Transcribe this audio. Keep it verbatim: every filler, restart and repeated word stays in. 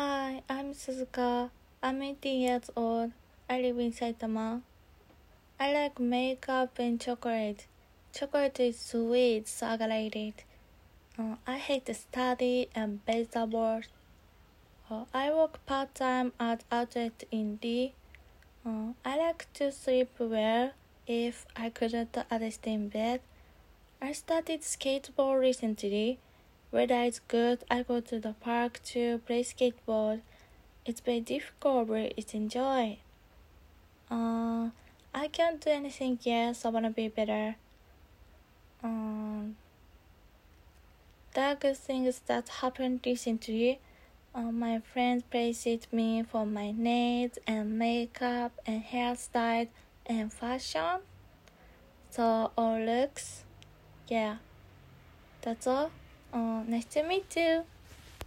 Hi, I'm Suzuka. I'm eighteen years old. I live in Saitama. I like makeup and chocolate. Chocolate is sweet, so I like it. Uh, I hate to study and vegetables. Uh, I work part-time at Outlet Indy. Uh, I like to sleep well if I couldn't adjust in bed. I started skateboard recently.Weather is good. I go to the park to play skateboard. It's very difficult, but it's enjoy. Uh, I can't do anything yet, so I wanna be better. Um, dark things that happened recently. Uh, my friends praised me for my nails and makeup and hairstyle and fashion. So all looks, yeah. That's all.Uh, nice to meet you.